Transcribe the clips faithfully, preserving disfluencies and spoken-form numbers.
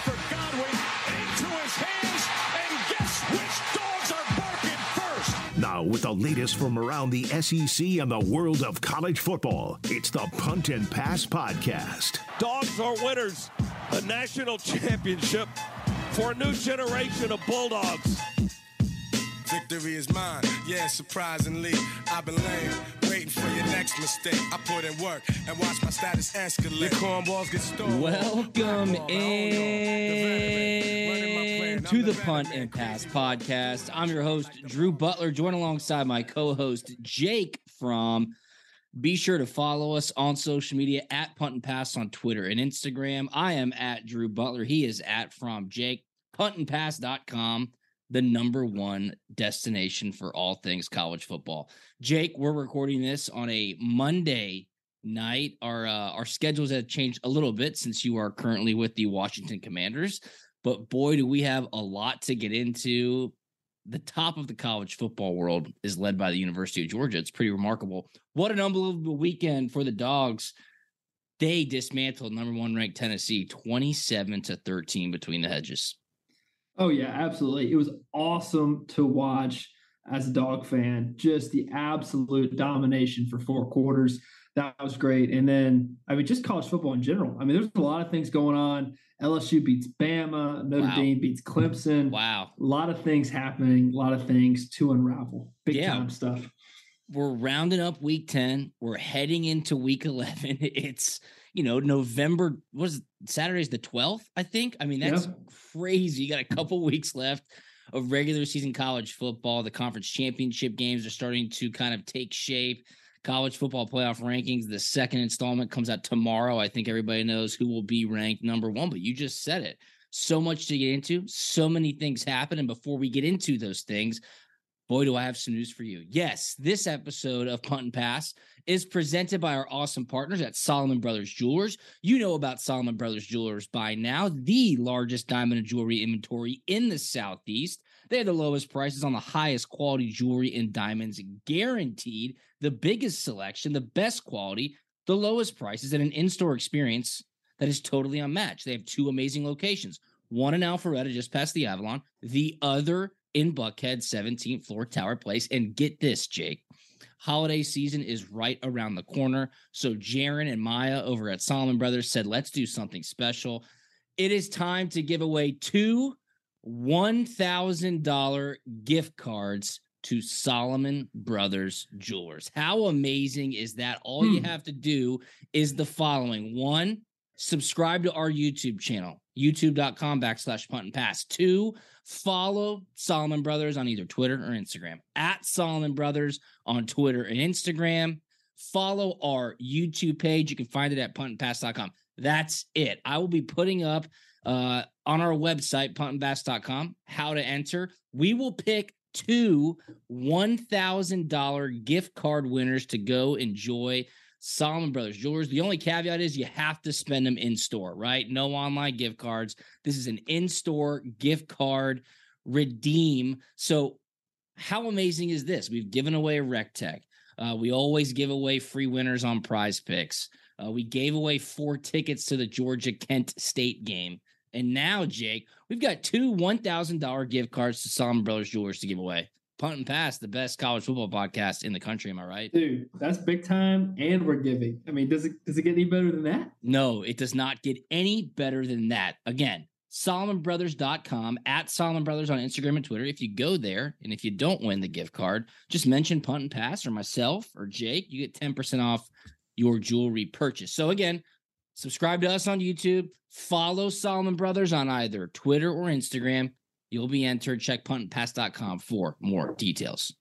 for Godwin. Into his hands. And guess which dogs are barking first? Now with the latest from around the S E C and the world of college football, it's the Punt and Pass Podcast. Dogs are winners. A national championship for a new generation of Bulldogs. Victory is mine, yeah, surprisingly. I've been lame, waiting for your next mistake. I put in work and watch my status escalate. Your cornballs get stolen. Welcome in to the Punt and Pass Podcast. I'm your host, Drew Butler, joined alongside my co-host, Jake Fromm. Be sure to follow us on social media at Punt and Pass on Twitter and Instagram. I am at Drew Butler. He is at Fromm Jake. punt and pass dot com. The number one destination for all things college football. Jake, we're recording this on a Monday night. Our uh, our schedules have changed a little bit since you are currently with the Washington Commanders, but boy, do we have a lot to get into. The top of the college football world is led by the University of Georgia. It's pretty remarkable. What an unbelievable weekend for the Dogs. They dismantled number one ranked Tennessee twenty-seven to thirteen between the hedges. Oh, yeah, absolutely. It was awesome to watch as a Dog fan, just the absolute domination for four quarters. That was great. And then, I mean, just college football in general. I mean, there's a lot of things going on. L S U beats Bama. Notre wow. Dame beats Clemson. Wow. A lot of things happening, a lot of things to unravel. Big yeah. time stuff. We're rounding up week ten. We're heading into week eleven. It's, you know, November was Saturday's the twelfth, I think. I mean, that's yep. crazy. You got a couple weeks left of regular season college football. The conference championship games are starting to kind of take shape. College football playoff rankings. The second installment comes out tomorrow. I think everybody knows who will be ranked number one, but you just said it. So much to get into, so many things happen. And before we get into those things, boy, do I have some news for you. Yes, this episode of Punt and Pass is presented by our awesome partners at Solomon Brothers Jewelers. You know about Solomon Brothers Jewelers by now, the largest diamond and jewelry inventory in the Southeast. They have the lowest prices on the highest quality jewelry and diamonds guaranteed, the biggest selection, the best quality, the lowest prices, and an in-store experience that is totally unmatched. They have two amazing locations, one in Alpharetta just past the Avalon, the other in Buckhead, seventeenth floor, Tower Place. And get this, Jake, holiday season is right around the corner. So Jaron and Maya over at Solomon Brothers said, let's do something special. It is time to give away two one thousand dollars gift cards to Solomon Brothers Jewelers. How amazing is that? All hmm. you have to do is the following. One, subscribe to our YouTube channel, youtube.com backslash punt and pass. Two, follow Solomon Brothers on either Twitter or Instagram, at Solomon Brothers on Twitter and Instagram. Follow our YouTube page. You can find it at punt and pass dot com. That's it. I will be putting up uh, on our website, punt and pass dot com, how to enter. We will pick two one thousand dollars gift card winners to go enjoy Solomon Brothers Jewelers. The only caveat is you have to spend them in store, right? No online gift cards. This is an in-store gift card redeem. So how amazing is this? We've given away a rec tech. Uh, we always give away free winners on Prize Picks. Uh, we gave away four tickets to the Georgia-Kent State game. And now, Jake, we've got two one thousand dollars gift cards to Solomon Brothers Jewelers to give away. Punt and Pass, the best college football podcast in the country. Am I right? Dude, that's big time, and we're giving. I mean, does it does it get any better than that? No, it does not get any better than that. Again, solomon brothers dot com, at Solomon Brothers on Instagram and Twitter. If you go there, and if you don't win the gift card, just mention Punt and Pass or myself or Jake. You get ten percent off your jewelry purchase. So again, subscribe to us on YouTube. Follow Solomon Brothers on either Twitter or Instagram. You'll be entered. Check punt and pass dot com for more details.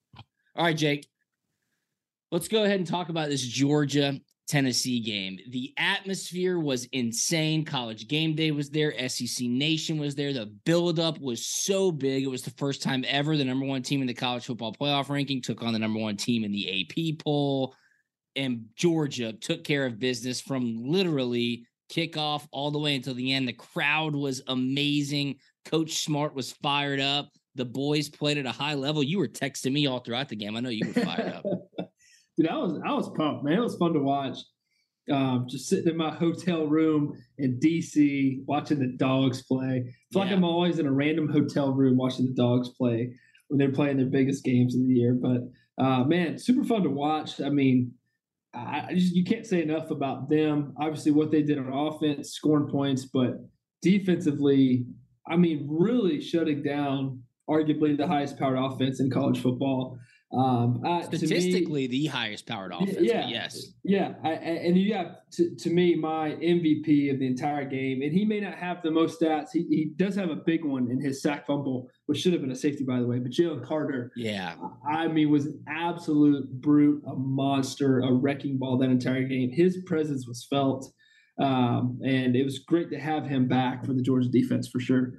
All right, Jake. Let's go ahead and talk about this Georgia-Tennessee game. The atmosphere was insane. College Game Day was there. S E C Nation was there. The buildup was so big. It was the first time ever the number one team in the college football playoff ranking took on the number one team in the A P poll. And Georgia took care of business from literally kickoff all the way until the end. The crowd was amazing. Coach Smart was fired up. The boys played at a high level. You were texting me all throughout the game. I know you were fired up. Dude, I was I was pumped, man. It was fun to watch. Um, just sitting in my hotel room in D C watching the dogs play. It's yeah. like I'm always in a random hotel room watching the dogs play when they're playing their biggest games of the year. But, uh, man, super fun to watch. I mean, I just, you can't say enough about them. Obviously, what they did on offense, scoring points, but defensively, I mean, really shutting down arguably the highest-powered offense in college football. Um, uh, Statistically, me, the highest-powered offense. Yeah, yes, yeah. I, and you have to, to me my M V P of the entire game, and he may not have the most stats. He, he does have a big one in his sack fumble, which should have been a safety, by the way. But Jalen Carter, yeah, I mean, was an absolute brute, a monster, a wrecking ball that entire game. His presence was felt, um, and it was great to have him back for the Georgia defense for sure.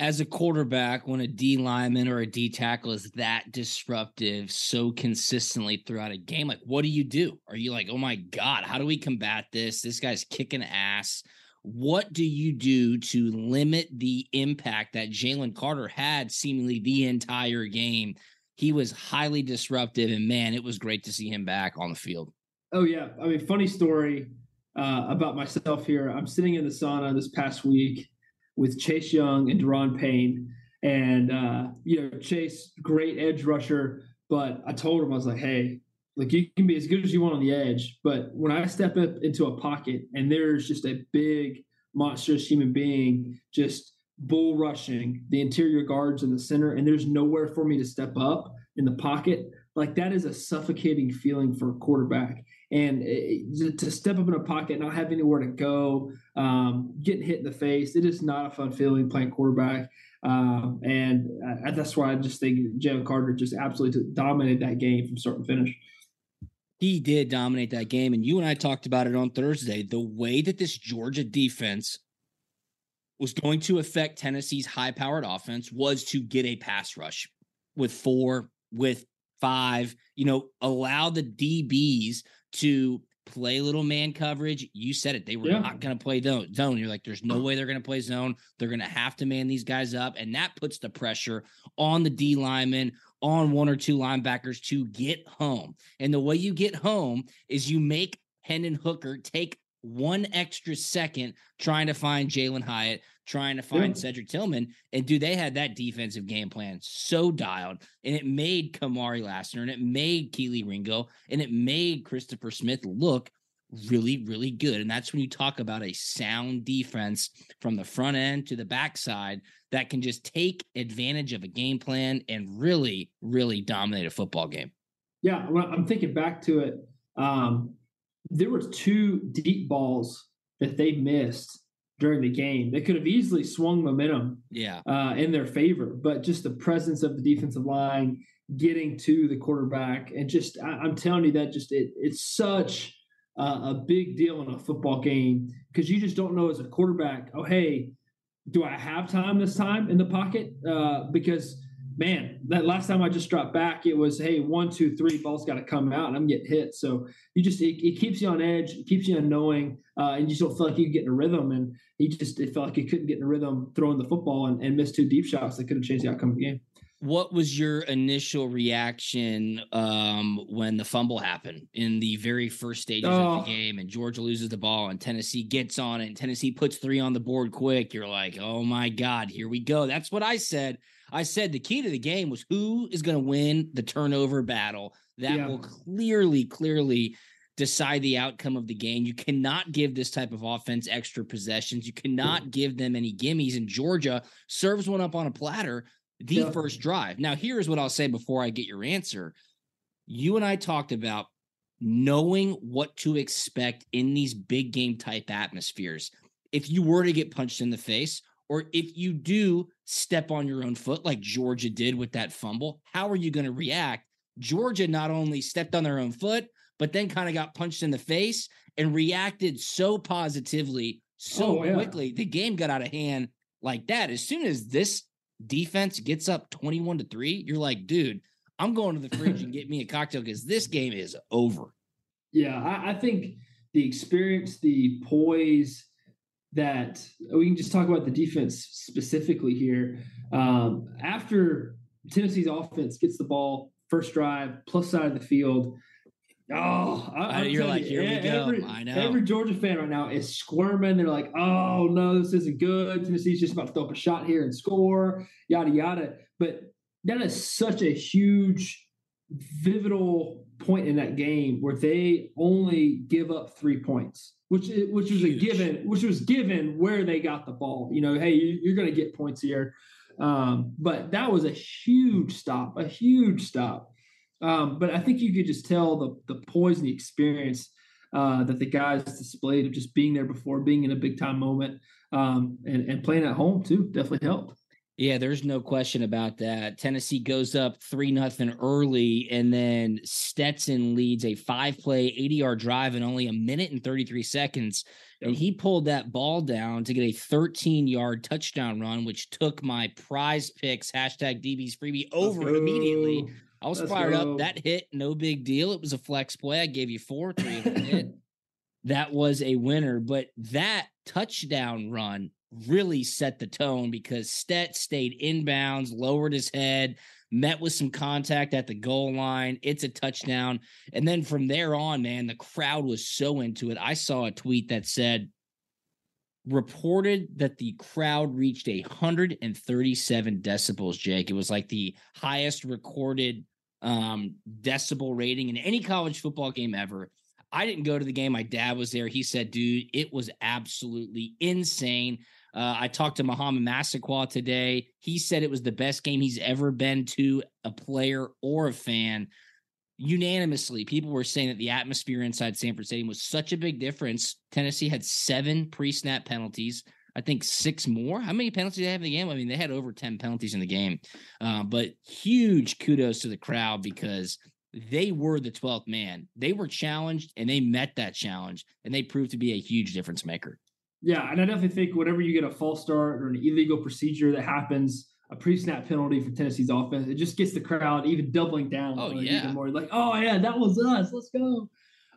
As a quarterback, when a D lineman or a D tackle is that disruptive so consistently throughout a game, like, what do you do? Are you like, oh my God, how do we combat this? This guy's kicking ass. What do you do to limit the impact that Jalen Carter had seemingly the entire game? He was highly disruptive, and man, it was great to see him back on the field. Oh yeah. I mean, funny story uh, about myself here. I'm sitting in the sauna this past week with Chase Young and Deron Payne. And, uh, you know, Chase, great edge rusher. But I told him, I was like, hey, like, you can be as good as you want on the edge, but when I step up into a pocket and there's just a big, monstrous human being just bull rushing the interior guards in the center, and there's nowhere for me to step up in the pocket, like, that is a suffocating feeling for a quarterback. And it, to step up in a pocket, not have anywhere to go, um, getting hit in the face, it is not a fun feeling playing quarterback. Um, and I, that's why I just think Jalen Carter just absolutely dominated that game from start to finish. He did dominate that game. And you and I talked about it on Thursday, the way that this Georgia defense was going to affect Tennessee's high-powered offense was to get a pass rush with four, with five, you know, allow the D Bs to play little man coverage. You said it. They were yeah. not going to play zone. You're like, there's no way they're going to play zone. They're going to have to man these guys up. And that puts the pressure on the D linemen, on one or two linebackers to get home. And the way you get home is you make Hendon Hooker take one extra second trying to find Jalin Hyatt, trying to find yeah. Cedric Tillman. And dude, they had that defensive game plan so dialed, and it made Kamari Lassner, and it made Kelee Ringo, and it made Christopher Smith look really, really good. And that's when you talk about a sound defense from the front end to the backside that can just take advantage of a game plan and really, really dominate a football game. Yeah. Well, I'm thinking back to it. Um, there were two deep balls that they missed during the game. They could have easily swung momentum yeah. uh, in their favor, but just the presence of the defensive line getting to the quarterback, and just, I, I'm telling you that just, it, it's such a, a big deal in a football game, because you just don't know as a quarterback, oh, hey, do I have time this time in the pocket? Uh, because man, that last time I just dropped back, it was, hey, one, two, three, ball's got to come out, and I'm getting hit. So you just, it, it keeps you on edge, it keeps you unknowing, uh, and you just don't feel like you can get in a rhythm. And he just, it felt like he couldn't get in a rhythm throwing the football, and, and missed two deep shots that could have changed the outcome of the game. What was your initial reaction um, when the fumble happened in the very first stages oh. of the game, and Georgia loses the ball and Tennessee gets on it and Tennessee puts three on the board quick? You're like, oh my God, here we go. That's what I said. I said the key to the game was who is going to win the turnover battle. That yeah. will clearly, clearly decide the outcome of the game. You cannot give this type of offense extra possessions. You cannot give them any gimmies, and Georgia serves one up on a platter the yeah. first drive. Now, here's what I'll say before I get your answer. You and I talked about knowing what to expect in these big game type atmospheres. If you were to get punched in the face, or if you do step on your own foot like Georgia did with that fumble, how are you going to react? Georgia not only stepped on their own foot, but then kind of got punched in the face and reacted so positively, so oh, yeah. quickly. The game got out of hand like that. As soon as this defense gets up twenty-one to three, you're like, dude, I'm going to the fridge and get me a cocktail because this game is over. Yeah, I, I think the experience, the poise that we can just talk about the defense specifically here. Um, after Tennessee's offense gets the ball, first drive, plus side of the field, Oh, I, you're like, you, here we go. Every, I know. Every Georgia fan right now is squirming. They're like, oh, no, this isn't good. Tennessee's just about to throw up a shot here and score, yada, yada. But that is such a huge, pivotal point in that game where they only give up three points, which which was huge. a given, which was given where they got the ball. You know, hey, you're going to get points here. Um, but that was a huge stop, a huge stop. Um, but I think you could just tell the the poise and the experience uh, that the guys displayed of just being there before, being in a big-time moment, um, and, and playing at home, too, definitely helped. Yeah, there's no question about that. Tennessee goes up three nothing early, and then Stetson leads a five-play, eighty-yard drive in only a minute and thirty-three seconds, and he pulled that ball down to get a thirteen-yard touchdown run, which took my prize picks, hashtag D B's freebie, over oh. immediately. I was Let's fired go. up. That hit, no big deal. It was a flex play. I gave you four, three of them hit. That was a winner. But that touchdown run really set the tone because Stet stayed inbounds, lowered his head, met with some contact at the goal line. It's a touchdown. And then from there on, man, the crowd was so into it. I saw a tweet that said, reported that the crowd reached one hundred thirty-seven decibels, Jake. It was like the highest recorded um decibel rating in any college football game ever. I didn't go to the game. My dad was there. He said, dude, it was absolutely insane. Uh, I talked to Muhammad Massaquah today. He said it was the best game he's ever been to, a player or a fan. Unanimously, people were saying that the atmosphere inside Sanford Stadium was such a big difference. Tennessee had seven pre-snap penalties. I think six more. How many penalties did they have in the game? I mean, they had over ten penalties in the game. Uh, but huge kudos to the crowd because they were the twelfth man. They were challenged, and they met that challenge, and they proved to be a huge difference maker. Yeah, and I definitely think whenever you get a false start or an illegal procedure that happens, a pre-snap penalty for Tennessee's offense, it just gets the crowd even doubling down. Oh, yeah. Even more like, oh, yeah, that was us. Let's go.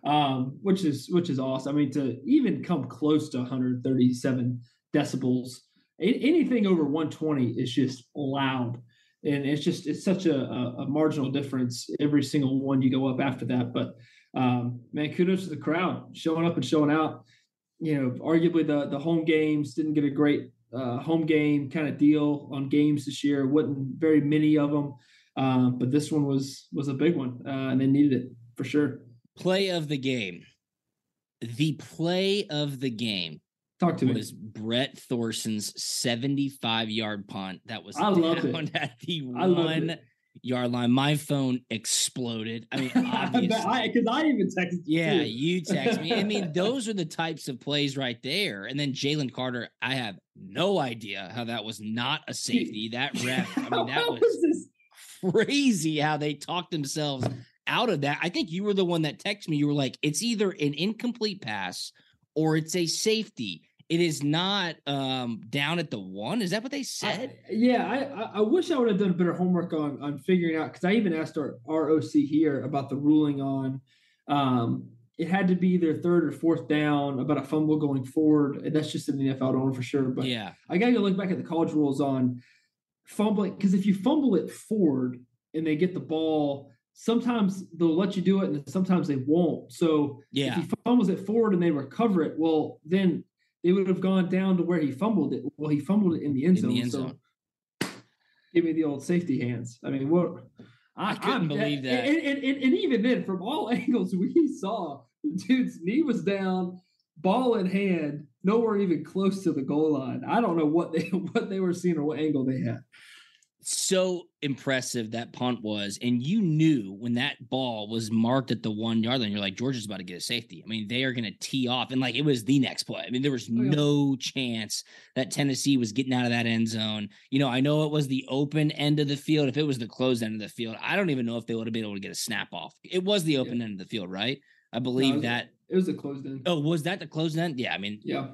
Um, which is which is awesome. I mean, to even come close to one hundred thirty-seven decibels, it, anything over one twenty is just loud. And it's just it's such a, a, a marginal difference every single one you go up after that. But, um, man, kudos to the crowd showing up and showing out. You know, arguably the, the home games didn't get a great – Uh, home game kind of deal on games this year. Wasn't very many of them, uh, but this one was was a big one, uh, and they needed it for sure. Play of the game. The play of the game. Talk to was me. Was Brett Thorson's seventy-five-yard punt that was I loved it. at the one yard line. My phone exploded. I mean, obviously, because I, I even texted. Yeah, too. you text me. I mean, those are the types of plays right there. And then Jalen Carter, I have no idea how that was not a safety. That ref, I mean, that was, was crazy how they talked themselves out of that. I think you were the one that texted me. You were like, it's either an incomplete pass or it's a safety. It is not um, down at the one. Is that what they said? I, yeah, I, I wish I would have done better homework on on figuring out, because I even asked our, our O C here about the ruling on um, it had to be either third or fourth down about a fumble going forward, and that's just in the N F L don't for sure. But yeah, I got to go look back at the college rules on fumbling, because if you fumble it forward and they get the ball, sometimes they'll let you do it, and sometimes they won't. So yeah. if he fumbles it forward and they recover it, well then. It would have gone down to where he fumbled it. Well, he fumbled it in the end zone. In the end zone. So give me the old safety hands. I mean, what? I, I couldn't I'm, believe that. And, and, and, and even then, from all angles we saw, dude's knee was down, ball in hand, nowhere even close to the goal line. I don't know what they what they were seeing or what angle they had. So impressive that punt was. And you knew when that ball was marked at the one yard line, you're like, Georgia's about to get a safety. I mean, they are going to tee off. And like, it was the next play. I mean, there was oh, yeah. no chance that Tennessee was getting out of that end zone. You know, I know it was the open end of the field. If it was the closed end of the field, I don't even know if they would have been able to get a snap off. It was the open yeah. end of the field, right? I believe no, it was, that it was the closed end. Oh, was that the closed end? Yeah. I mean, yeah.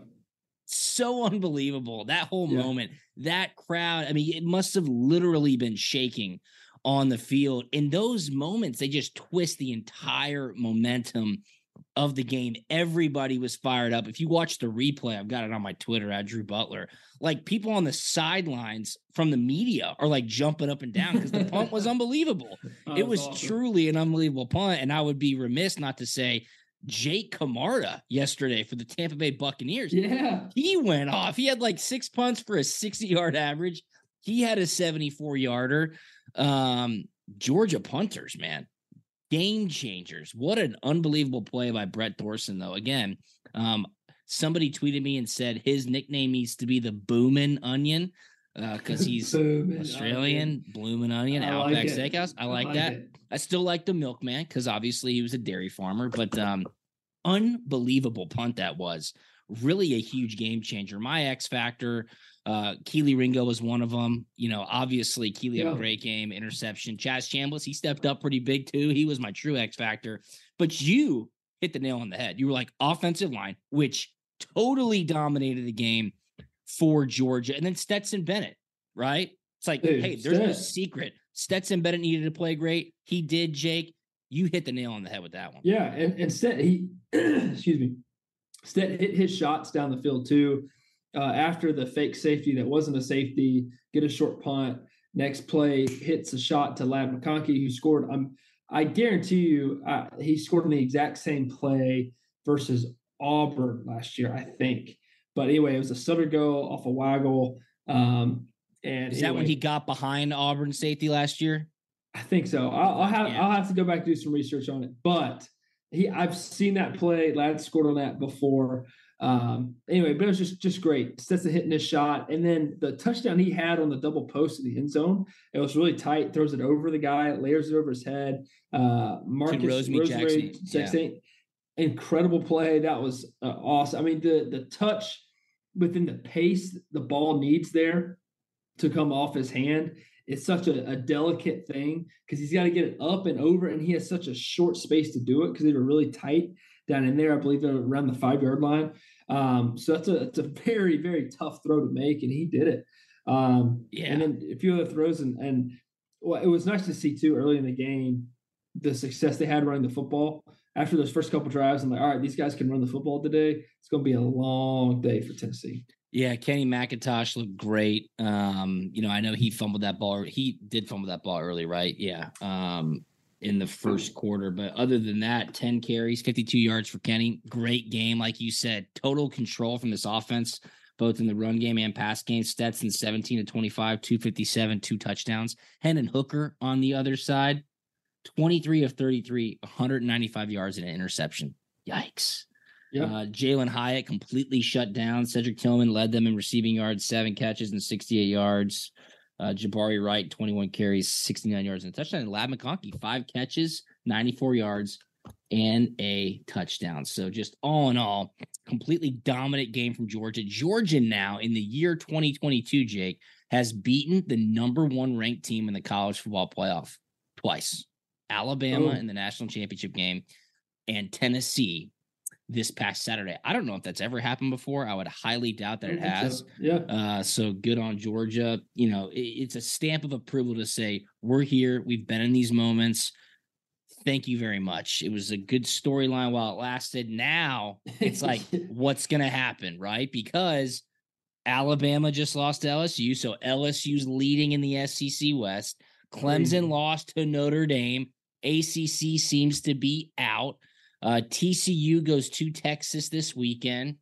So unbelievable, that whole yeah. moment, that crowd. I mean, it must have literally been shaking on the field. In those moments, they just twist the entire momentum of the game. Everybody was fired up. If you watch the replay, I've got it on my Twitter at Drew Butler. Like, people on the sidelines from the media are like jumping up and down because the punt was unbelievable. That it was, was awesome. Truly an unbelievable punt. And I would be remiss not to say, Jake Camarda yesterday for the Tampa Bay Buccaneers. Yeah. He went off. He had like six punts for a sixty-yard average. He had a seventy-four-yarder. Um, Georgia punters, man. Game changers. What an unbelievable play by Brett Thorson, though. Again, um, somebody tweeted me and said his nickname needs to be the Boomin' Onion because uh, he's Boomin Australian. Onion. Bloomin' Onion. I Outback like Steakhouse. I like, I like that. It. I still like the milkman because obviously he was a dairy farmer, but um, unbelievable punt that was. Really a huge game changer. My X factor, uh, Kelee Ringo was one of them. You know, obviously Kelee yeah. had a great game, interception. Chaz Chambliss, he stepped up pretty big too. He was my true X factor. But you hit the nail on the head. You were like offensive line, which totally dominated the game for Georgia. And then Stetson Bennett, right? It's like, dude, hey, there's Stet. no secret. Stetson Bennett needed to play great. He did, Jake. You hit the nail on the head with that one. Yeah, and, and Stet, he, excuse me, Stet hit his shots down the field too. Uh, after the fake safety that wasn't a safety, get a short punt. Next play, hits a shot to Ladd McConkey, who scored. Um, I guarantee you uh, he scored on the exact same play versus Auburn last year, I think. But anyway, it was a stutter goal off a wide goal. Um, And is anyway, that when he got behind Auburn safety last year? I think so. I'll, I'll have yeah. I'll have to go back and do some research on it. But he, I've seen that play. Ladd scored on that before. Um, anyway, but it was just just great. Stetson hitting his shot, and then the touchdown he had on the double post of the end zone. It was really tight. Throws it over the guy. Layers it over his head. Uh, Marcus Rosemary Jackson. Yeah. Incredible play. That was uh, awesome. I mean, the the touch within the pace the ball needs there to come off his hand. It's such a, a delicate thing because he's got to get it up and over, and he has such a short space to do it because they were really tight down in there. I believe they're around the five-yard line. Um, so that's a, it's a very, very tough throw to make, and he did it. Um, yeah. And then a few other throws, and, and well, it was nice to see, too, early in the game, the success they had running the football. After those first couple drives, I'm like, all right, these guys can run the football today. It's going to be a long day for Tennessee. Yeah, Kenny McIntosh looked great. Um, you know, I know he fumbled that ball. He did fumble that ball early, right? Yeah, um, in the first quarter. But other than that, ten carries, fifty-two yards for Kenny. Great game, like you said. Total control from this offense, both in the run game and pass game. Stetson, seventeen to twenty-five, two fifty-seven, two touchdowns. Hendon Hooker on the other side, twenty-three of thirty-three, one ninety-five yards and an interception. Yikes. Yep. Uh, Jalin Hyatt completely shut down. Cedric Tillman led them in receiving yards, seven catches and sixty-eight yards. Uh, Jabari Wright, twenty-one carries, sixty-nine yards and a touchdown. And Ladd McConkey, five catches, ninety-four yards and a touchdown. So just all in all, completely dominant game from Georgia. Georgia now in the year twenty twenty-two, Jake, has beaten the number one ranked team in the college football playoff twice. Alabama oh. in the national championship game and Tennessee this past Saturday. I don't know if that's ever happened before. I would highly doubt that it has. So. Yeah. Uh, so good on Georgia. You know, it, it's a stamp of approval to say, we're here. We've been in these moments. Thank you very much. It was a good storyline while it lasted. Now it's like, what's going to happen, right? Because Alabama just lost to L S U. So L S U's leading in the S E C West. Clemson mm. lost to Notre Dame. A C C seems to be out. Uh, T C U goes to Texas this weekend.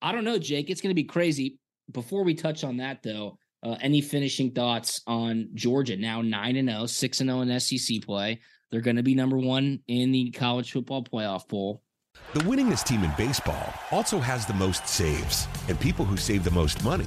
I don't know, Jake. It's going to be crazy. Before we touch on that, though, uh, any finishing thoughts on Georgia? Now nine and oh, six and oh in S E C play. They're going to be number one in the college football playoff poll. The winningest team in baseball also has the most saves, and people who save the most money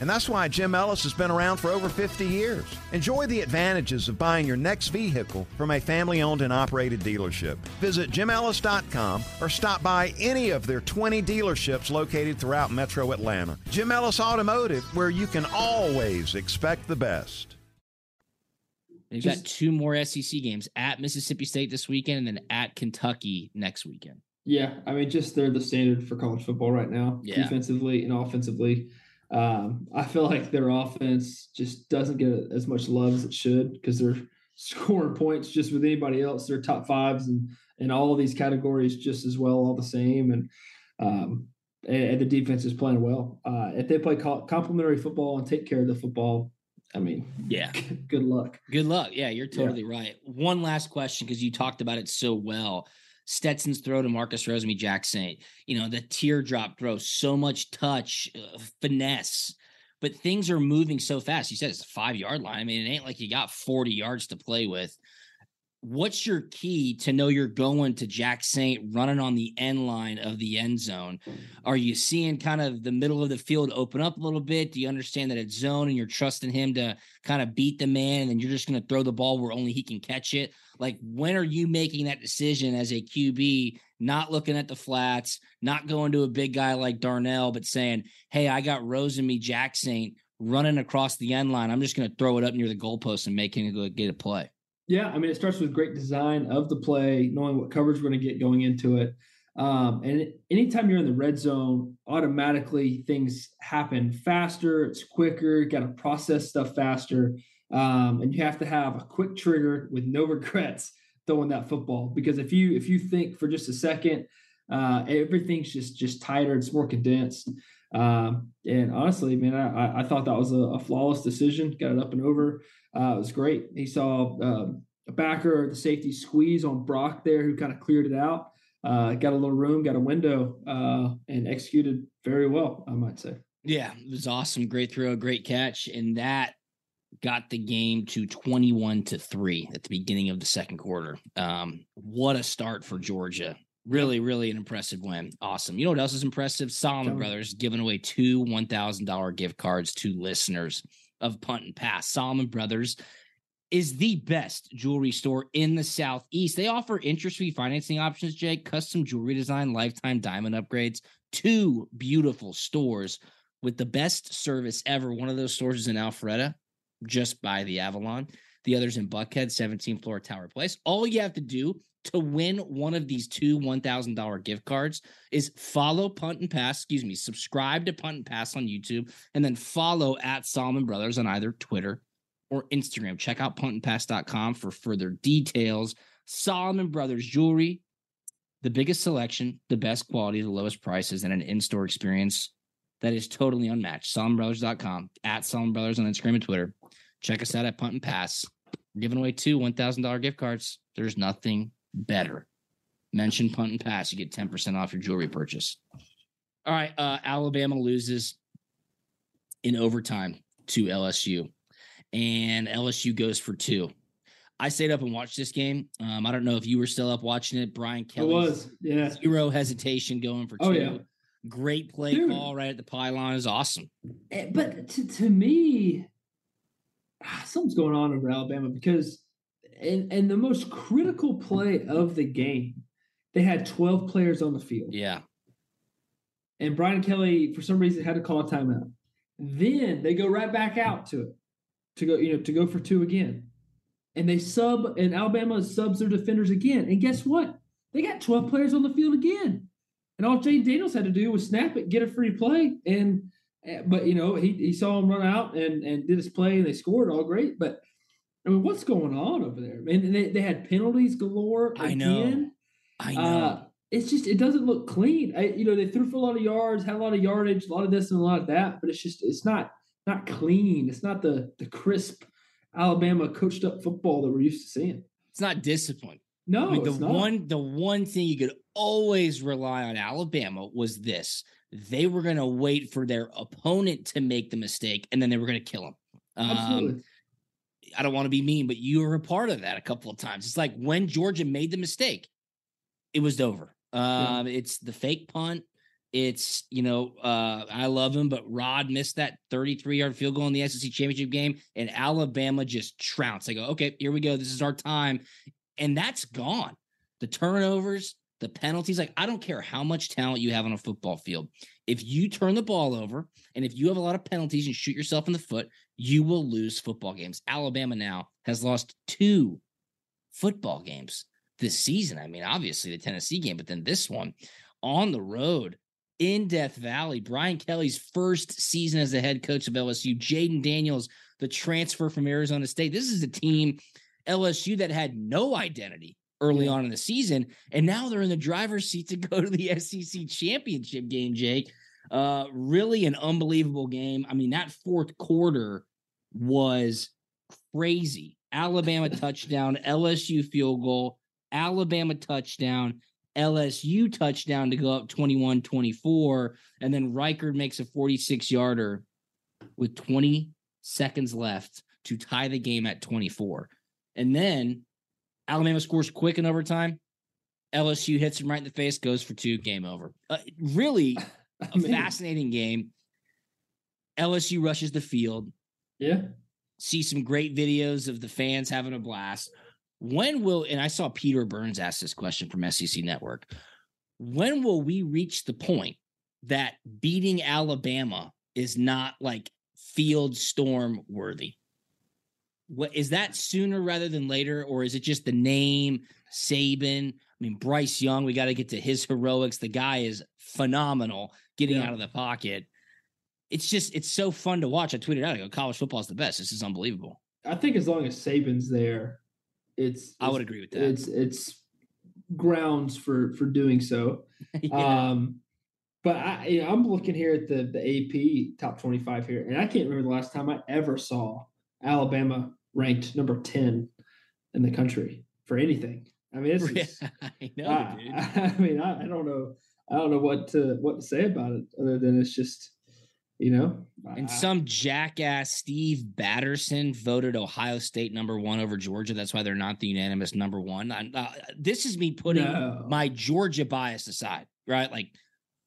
And that's why Jim Ellis has been around for over fifty years. Enjoy the advantages of buying your next vehicle from a family-owned and operated dealership. Visit jim ellis dot com or stop by any of their twenty dealerships located throughout Metro Atlanta. Jim Ellis Automotive, where you can always expect the best. They've got two more S E C games, at Mississippi State this weekend and then at Kentucky next weekend. Yeah, I mean, just they're the standard for college football right now, yeah. Defensively and offensively. Um, I feel like their offense just doesn't get as much love as it should because they're scoring points just with anybody else. They're top fives and in all of these categories just as well, all the same. And um, and, and the defense is playing well. Uh, if they play co- complimentary football and take care of the football, I mean, yeah, good luck. Good luck. Yeah, you're totally yeah. right. One last question, because you talked about it so well. Stetson's throw to Marcus Rosemy Jackson, you know, the teardrop throw, so much touch, uh, finesse, but things are moving so fast. You said it's a five yard line. I mean, it ain't like you got forty yards to play with. What's your key to know you're going to Jack Saint running on the end line of the end zone? Are you seeing kind of the middle of the field open up a little bit? Do you understand that it's zone and you're trusting him to kind of beat the man, and then you're just going to throw the ball where only he can catch it? Like, when are you making that decision as a Q B, not looking at the flats, not going to a big guy like Darnell, but saying, hey, I got Rosemy Jack Saint running across the end line. I'm just going to throw it up near the goalpost and make him go get a play. Yeah, I mean, it starts with great design of the play, knowing what coverage we're going to get going into it. Um, and anytime you're in the red zone, automatically things happen faster. It's quicker. Got to process stuff faster. Um, and you have to have a quick trigger with no regrets throwing that football. Because if you if you think for just a second, uh, everything's just just tighter. It's more condensed. Um, and honestly, man, I, I thought that was a, a flawless decision. Got it up and over. Uh, it was great. He saw uh, a backer, the safety squeeze on Brock there, who kind of cleared it out, uh, got a little room, got a window, uh, and executed very well, I might say. Yeah, it was awesome. Great throw, great catch. And that got the game to twenty-one to three at the beginning of the second quarter. Um, what a start for Georgia. Really, really an impressive win. Awesome. You know what else is impressive? Solomon Tell Brothers me. Giving away two one thousand dollars gift cards to listeners of Punt and Pass. Solomon Brothers is the best jewelry store in the Southeast. They offer interest-free financing options, Jake, custom jewelry design, lifetime diamond upgrades, two beautiful stores with the best service ever. One of those stores is in Alpharetta, just by the Avalon. The other's in Buckhead, seventeenth floor Tower Place. All you have to do to win one of these two one thousand dollars gift cards is follow Punt and Pass, excuse me, subscribe to Punt and Pass on YouTube, and then follow at Solomon Brothers on either Twitter or Instagram. Check out punt and pass dot com for further details. Solomon Brothers Jewelry, the biggest selection, the best quality, the lowest prices, and an in-store experience that is totally unmatched. Solomon Brothers dot com, at Solomon Brothers on Instagram and Twitter. Check us out at Punt and Pass. We're giving away two one thousand dollars gift cards. There's nothing better. Mention Punt and Pass. You get ten percent off your jewelry purchase. All right. Uh, Alabama loses in overtime to L S U, and L S U goes for two. I stayed up and watched this game. Um, I don't know if you were still up watching it. Brian Kelly was yeah. zero hesitation going for two. Oh, yeah. Great play Dude. Call right at the pylon is awesome. But to, to me, something's going on over Alabama, because in, in the most critical play of the game, they had twelve players on the field. Yeah. And Brian Kelly, for some reason, had to call a timeout. Then they go right back out to it, to go, you know, to go for two again. And they sub, and Alabama subs their defenders again. And guess what? They got twelve players on the field again. And all Jayden Daniels had to do was snap it, get a free play. And, but, you know, he, he saw him run out and, and did his play, and they scored, all great. But, I mean, what's going on over there? And they, they had penalties galore again. I know. I know. Uh, it's just, it doesn't look clean. I, you know, they threw for a lot of yards, had a lot of yardage, a lot of this and a lot of that, but it's just, it's not, not clean. It's not the, the crisp Alabama coached up football that we're used to seeing. It's not discipline. No, I mean, the it's not. one, the one thing you could always rely on Alabama was this: they were going to wait for their opponent to make the mistake, and then they were going to kill them. Absolutely. Um, I don't want to be mean, but you were a part of that a couple of times. It's like when Georgia made the mistake, it was over. Um, yeah. It's the fake punt. It's, you know, uh, I love him, but Rod missed that thirty-three yard field goal in the S E C championship game, and Alabama just trounced. They go, okay, here we go. This is our time. And that's gone. The turnovers, the penalties. Like, I don't care how much talent you have on a football field. If you turn the ball over and if you have a lot of penalties and shoot yourself in the foot, you will lose football games. Alabama now has lost two football games this season. I mean, obviously the Tennessee game, but then this one on the road in Death Valley. Brian Kelly's first season as the head coach of L S U. Jayden Daniels, the transfer from Arizona State. This is a team, L S U, that had no identity early on in the season, and now they're in the driver's seat to go to the S E C championship game, Jake. Uh, really an unbelievable game. I mean, that fourth quarter was crazy. Alabama touchdown, L S U field goal, Alabama touchdown, L S U touchdown to go up twenty-one twenty-four, and then Reichard makes a forty-six yarder with twenty seconds left to tie the game at twenty-four. And then Alabama scores quick in overtime. L S U hits him right in the face, goes for two, game over. Uh, really a I mean, fascinating game. L S U rushes the field. Yeah. See some great videos of the fans having a blast. When will, and I saw Peter Burns ask this question from S E C Network, when will we reach the point that beating Alabama is not like field storm worthy? What is that, sooner rather than later, or is it just the name Saban? I mean, Bryce Young, we got to get to his heroics. The guy is phenomenal getting yeah. out of the pocket. It's just, it's so fun to watch. I tweeted out, I go, college football is the best. This is unbelievable. I think as long as Saban's there, it's, it's I would agree with that. It's, it's grounds for, for doing so. yeah. Um, but I, you know, I'm looking here at the, the A P top twenty-five here, and I can't remember the last time I ever saw Alabama ranked number ten in the country for anything. I mean, it's just, I know, I, dude. I, I mean, I, I don't know. I don't know what to, what to say about it other than it's just, you know. And I, some jackass Steve Batterson voted Ohio State number one over Georgia. That's why they're not the unanimous number one. I, uh, this is me putting no. my Georgia bias aside, right? Like,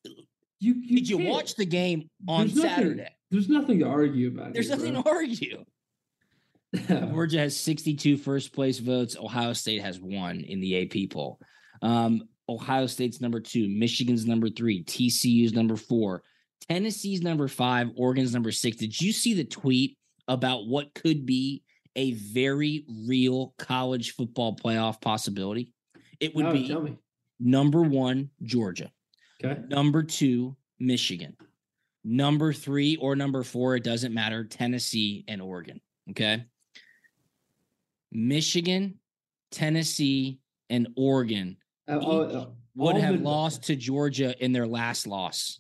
you, you did you can't. watch the game on there's nothing, Saturday? There's nothing to argue about. There's here, nothing bro. to argue. Georgia has sixty-two first place votes. Ohio State has one in the A P poll. Um, Ohio State's number two, Michigan's number three, T C U's number four, Tennessee's number five, Oregon's number six. Did you see the tweet about what could be a very real college football playoff possibility? It would no, be tell me. number one, Georgia. Okay. Number two, Michigan. Number three or number four, it doesn't matter, Tennessee and Oregon. Okay. Michigan, Tennessee, and Oregon uh, uh, would have the, lost to Georgia in their last loss.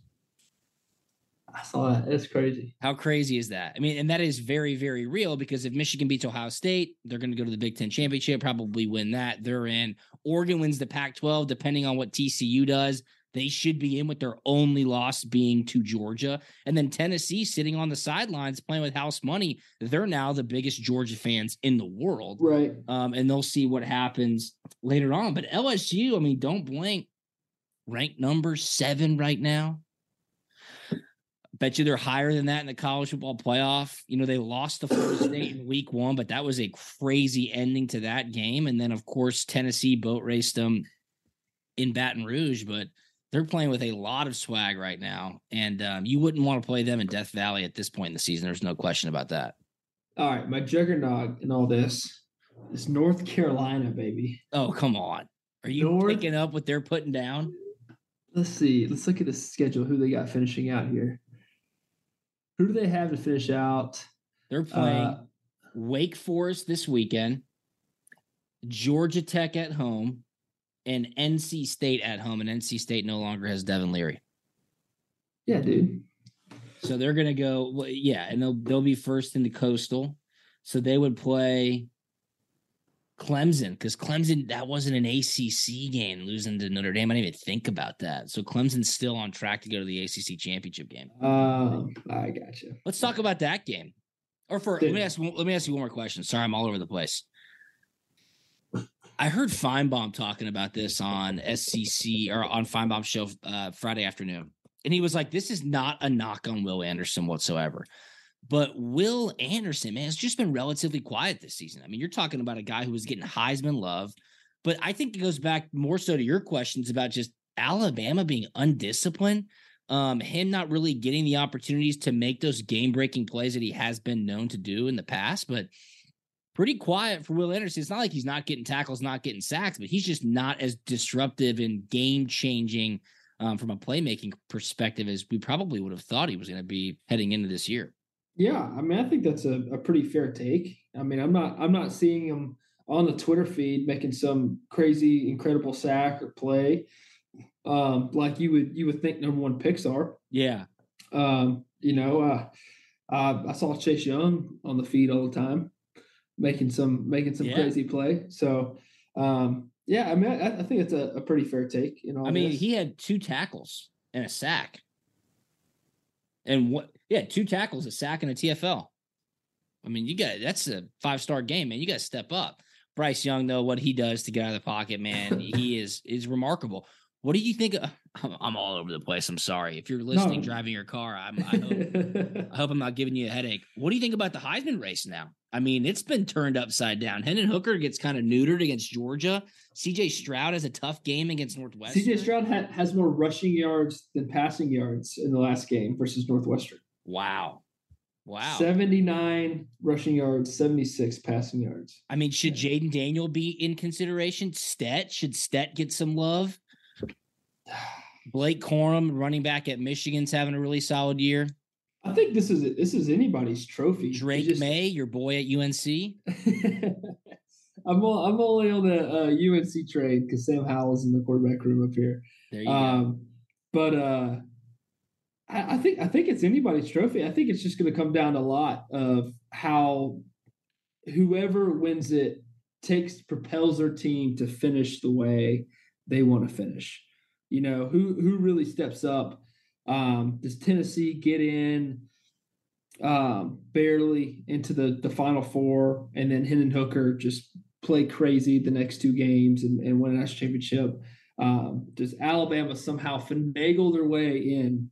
I saw that. It's crazy. How crazy is that? I mean, and that is very, very real, because if Michigan beats Ohio State, they're going to go to the Big Ten championship, probably win that. They're in. Oregon wins the Pac twelve, depending on what T C U does. They should be in, with their only loss being to Georgia. And then Tennessee sitting on the sidelines playing with house money. They're now the biggest Georgia fans in the world. Right. Um, and they'll see what happens later on. But L S U, I mean, don't blink. Ranked number seven right now. Bet you they're higher than that in the college football playoff. You know, they lost to Florida State in week one, but that was a crazy ending to that game. And then, of course, Tennessee boat raced them in Baton Rouge, but they're playing with a lot of swag right now. And um, you wouldn't want to play them in Death Valley at this point in the season. There's no question about that. All right. My juggernaut in all this is North Carolina, baby. Oh, come on. Are you North- picking up what they're putting down? Let's see. Let's look at the schedule, who they got finishing out here. Who do they have to finish out? They're playing uh, Wake Forest this weekend, Georgia Tech at home, and N C State at home. And N C State no longer has Devin Leary. Yeah, dude. So they're going to go, well, yeah, and they'll they'll be first in the Coastal. So they would play Clemson, because Clemson, that wasn't an A C C game, losing to Notre Dame. I didn't even think about that. So Clemson's still on track to go to the A C C championship game. Um, I got you. Let's talk about that game. Or for Dude. let me ask let me ask you one more question. Sorry, I'm all over the place. I heard Feinbaum talking about this on S E C or on Feinbaum's show uh, Friday afternoon, and he was like, "This is not a knock on Will Anderson whatsoever." But Will Anderson, man, has just been relatively quiet this season. I mean, you're talking about a guy who was getting Heisman love, but I think it goes back more so to your questions about just Alabama being undisciplined, um, him not really getting the opportunities to make those game-breaking plays that he has been known to do in the past, but pretty quiet for Will Anderson. It's not like he's not getting tackles, not getting sacks, but he's just not as disruptive and game-changing um, from a playmaking perspective as we probably would have thought he was going to be heading into this year. Yeah, I mean, I think that's a, a pretty fair take. I mean, I'm not I'm not seeing him on the Twitter feed making some crazy, incredible sack or play um, like you would you would think number one picks are. Yeah. Um, you know, uh, uh, I saw Chase Young on the feed all the time making some making some yeah. crazy play. So, um, yeah, I mean, I, I think it's a, a pretty fair take. You know, I mean, this. He had two tackles and a sack. And what? Yeah, two tackles, a sack, and a T F L. I mean, you got that's a five-star game, man. You got to step up. Bryce Young, though, what he does to get out of the pocket, man, he is is remarkable. What do you think? Of, I'm all over the place. I'm sorry if you're listening, no. driving your car. I'm, I hope I hope I'm not giving you a headache. What do you think about the Heisman race now? I mean, it's been turned upside down. Hendon Hooker gets kind of neutered against Georgia. C J Stroud has a tough game against Northwestern. C J Stroud ha- has more rushing yards than passing yards in the last game versus Northwestern. Wow. Wow. seventy-nine rushing yards, seventy-six passing yards. I mean, should Jayden Daniels be in consideration? Stet? Should Stet get some love? Blake Corum, running back at Michigan's having a really solid year. I think this is this is anybody's trophy. Drake just, May, your boy at U N C. I'm all, I'm only on the uh, U N C trade because Sam Howell's in the quarterback room up here. There you um, go. But uh, I, I think I think it's anybody's trophy. I think it's just going to come down to a lot of how whoever wins it takes propels their team to finish the way they want to finish. You know, who who really steps up. Um, does Tennessee get in um, barely into the, the Final Four, and then Hendon Hooker just play crazy the next two games and, and win a national championship? Um, does Alabama somehow finagle their way in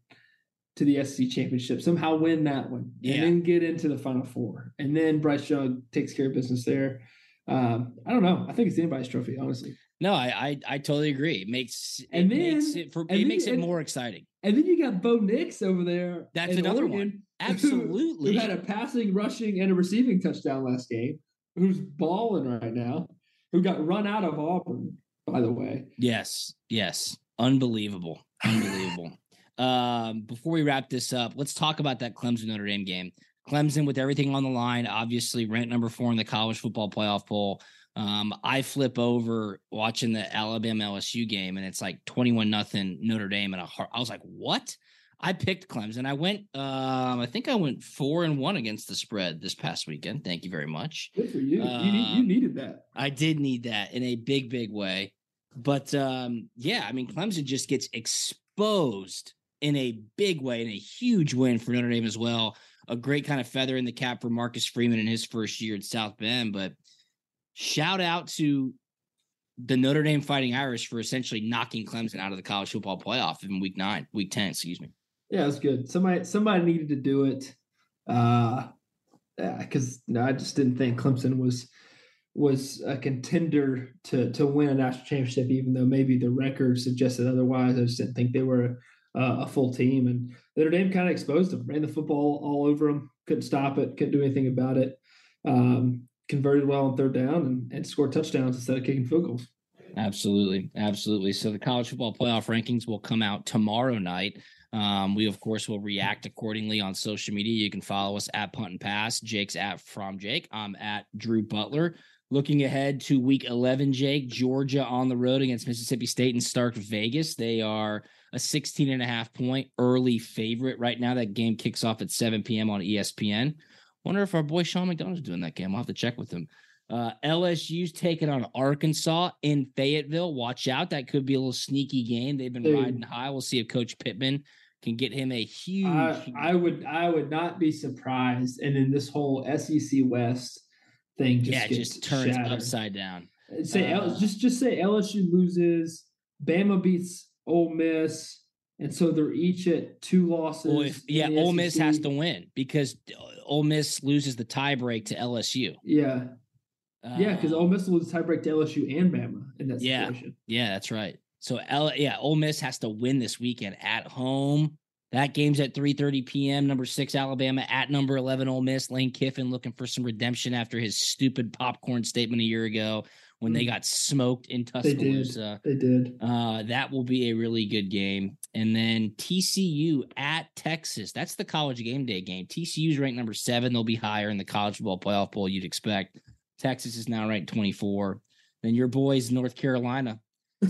to the S E C championship, somehow win that one, yeah. and then get into the Final Four? And then Bryce Young takes care of business there. Um, I don't know. I think it's anybody's trophy, honestly. No, I I, I totally agree. It makes and it then, makes it for it then, makes it more exciting. And then you got Bo Nix over there. That's another Oregon, one. Absolutely. Who, who had a passing, rushing, and a receiving touchdown last game, who's balling right now, who got run out of Auburn, by the way. Yes. Yes. Unbelievable. Unbelievable. um, before we wrap this up, let's talk about that Clemson-Notre Dame game. Clemson with everything on the line, obviously ranked number four in the college football playoff poll. Um, I flip over watching the Alabama L S U game, and it's like twenty-one nothing Notre Dame. And a heart. I was like, what? I picked Clemson. I went, um, I think I went four and one against the spread this past weekend. Thank you very much. Good for you. Um, you, you needed that. I did need that in a big, big way. But um, yeah, I mean, Clemson just gets exposed in a big way, and a huge win for Notre Dame as well. A great kind of feather in the cap for Marcus Freeman in his first year at South Bend, but shout out to the Notre Dame Fighting Irish for essentially knocking Clemson out of the college football playoff in week nine, week ten, excuse me. Yeah, that's good. Somebody somebody needed to do it. Uh, yeah, because no, I just didn't think Clemson was was a contender to to win a national championship, even though maybe the record suggested otherwise. I just didn't think they were uh, a full team, and Notre Dame kind of exposed them, ran the football all over them, couldn't stop it, couldn't do anything about it. Um, converted well on third down and, and scored touchdowns instead of kicking field goals. Absolutely. Absolutely. So the college football playoff rankings will come out tomorrow night. Um, we, of course, will react accordingly on social media. You can follow us at Punt and Pass. Jake's at From Jake. I'm at Drew Butler. Looking ahead to week eleven, Jake, Georgia on the road against Mississippi State in Stark Vegas. They are a sixteen and a half point early favorite right now. That game kicks off at seven p.m. on E S P N. Wonder if our boy Sean McDonald's doing that game. I'll have to check with him. Uh, L S U's taking on Arkansas in Fayetteville. Watch out. That could be a little sneaky game. They've been Dude. riding high. We'll see if Coach Pittman can get him a huge. Uh, I would, I would not be surprised. And then this whole S E C West thing just, yeah, gets just turns shattered. upside down. Say, uh, L- just, just say L S U loses, Bama beats Ole Miss. And so they're each at two losses. Well, if, yeah, Ole Miss has to win because Ole Miss loses the tiebreak to L S U. Yeah. Uh, yeah, because Ole Miss will lose tiebreak to L S U and Bama in that situation. Yeah, yeah, that's right. So, L- yeah, Ole Miss has to win this weekend at home. That game's at three thirty p.m., number six, Alabama, at number eleven, Ole Miss. Lane Kiffin looking for some redemption after his stupid popcorn statement a year ago when they got smoked in Tuscaloosa. They did. They did. Uh, that will be a really good game. And then T C U at Texas. That's the college game day game. T C U's ranked number seven. They'll be higher in the college football playoff bowl you'd expect. Texas is now ranked twenty-four. Then your boys, North Carolina,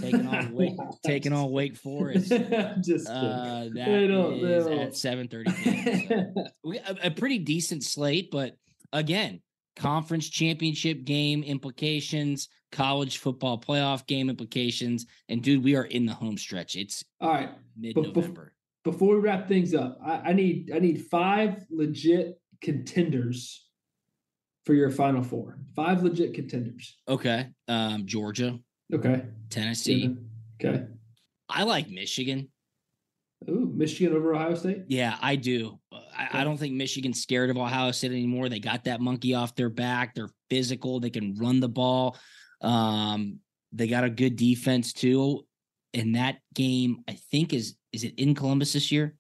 taking on Wake, taking on Wake Forest. Just uh, that is at seven thirty p.m. So a, a pretty decent slate, but again, conference championship game implications, college football playoff game implications, and dude, we are in the home stretch. It's all right. Mid-November. Be- before we wrap things up, I, I need I need five legit contenders for your Final Four. Five legit contenders. Okay. Um, Georgia. Okay. Tennessee. Yeah. Okay. I like Michigan. Ooh, Michigan over Ohio State? Yeah, I do. I, okay. I don't think Michigan's scared of Ohio State anymore. They got that monkey off their back. They're physical. They can run the ball. Um, they got a good defense too. And that game, I think, is is it in Columbus this year?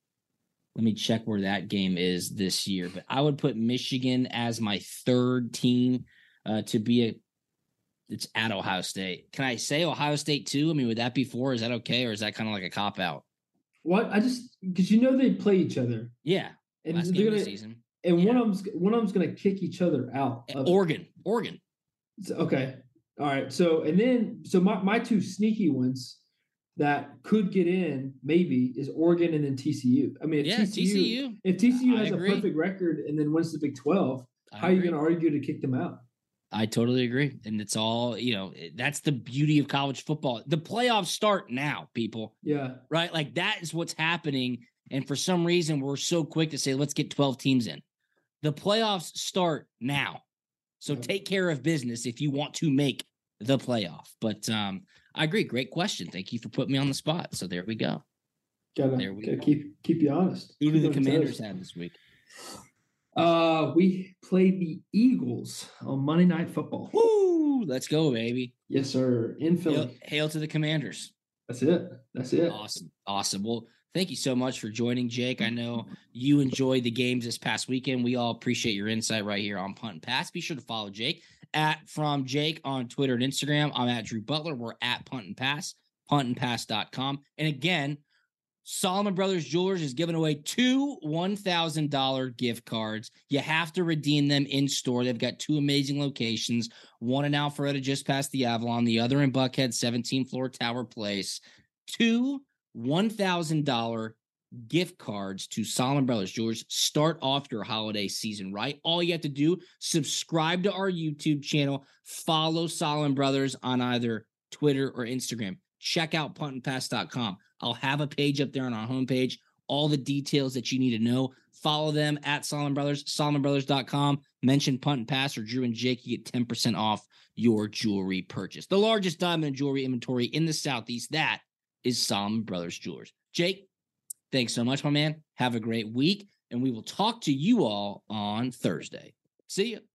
Let me check where that game is this year. But I would put Michigan as my third team uh, to be a – it's at Ohio State. Can I say Ohio State too? I mean, would that be four? Is that okay, or is that kind of like a cop-out? What? I just – because you know they play each other. Yeah. And last game gonna, of the season. And yeah. one of them's one of them's going to kick each other out. Oregon. Oregon. So, okay. All right. So – and then – so my, my two sneaky ones – that could get in, maybe, is Oregon and then T C U. I mean, if yeah, T C U, T C U. If T C U has a perfect record and then wins the Big twelve, I how agree. are you going to argue to kick them out? I totally agree. And it's all, you know, that's the beauty of college football. The playoffs start now, people. Yeah. Right? Like, that is what's happening. And for some reason, we're so quick to say, let's get twelve teams in. The playoffs start now. So yeah. Take care of business if you want to make the playoff. But, um, I agree. Great question. Thank you for putting me on the spot. So there we go. Gotta, there we gotta go. Keep keep you honest. Who do the Commanders have this week? Uh, we played the Eagles on Monday Night Football. Woo! Let's go, baby. Yes, sir. In Philly. Hail, hail to the Commanders. That's it. That's it. Awesome. Awesome. Well, thank you so much for joining, Jake. I know you enjoyed the games this past weekend. We all appreciate your insight right here on Punt and Pass. Be sure to follow Jake at From Jake on Twitter and Instagram. I'm at Drew Butler. We're at Punt and Pass, punt and pass dot com. And again, Solomon Brothers Jewelers is giving away two one thousand dollars gift cards. You have to redeem them in store. They've got two amazing locations, one in Alpharetta just past the Avalon, the other in Buckhead, seventeenth floor Tower Place. Two one thousand dollars gift cards to Solomon Brothers Jewelers. Start off your holiday season right. All you have to do, subscribe to our YouTube channel, follow Solomon Brothers on either Twitter or Instagram. Check out punt and pass dot com. I'll have a page up there on our homepage, all the details that you need to know. Follow them at Solomon Brothers, solomon brothers dot com. Mention Punt and Pass or Drew and Jake. You get ten percent off your jewelry purchase. The largest diamond and jewelry inventory in the Southeast. That is Solomon Brothers Jewelers. Jake, Thanks so much, my man. Have a great week, and we will talk to you all on Thursday. See you.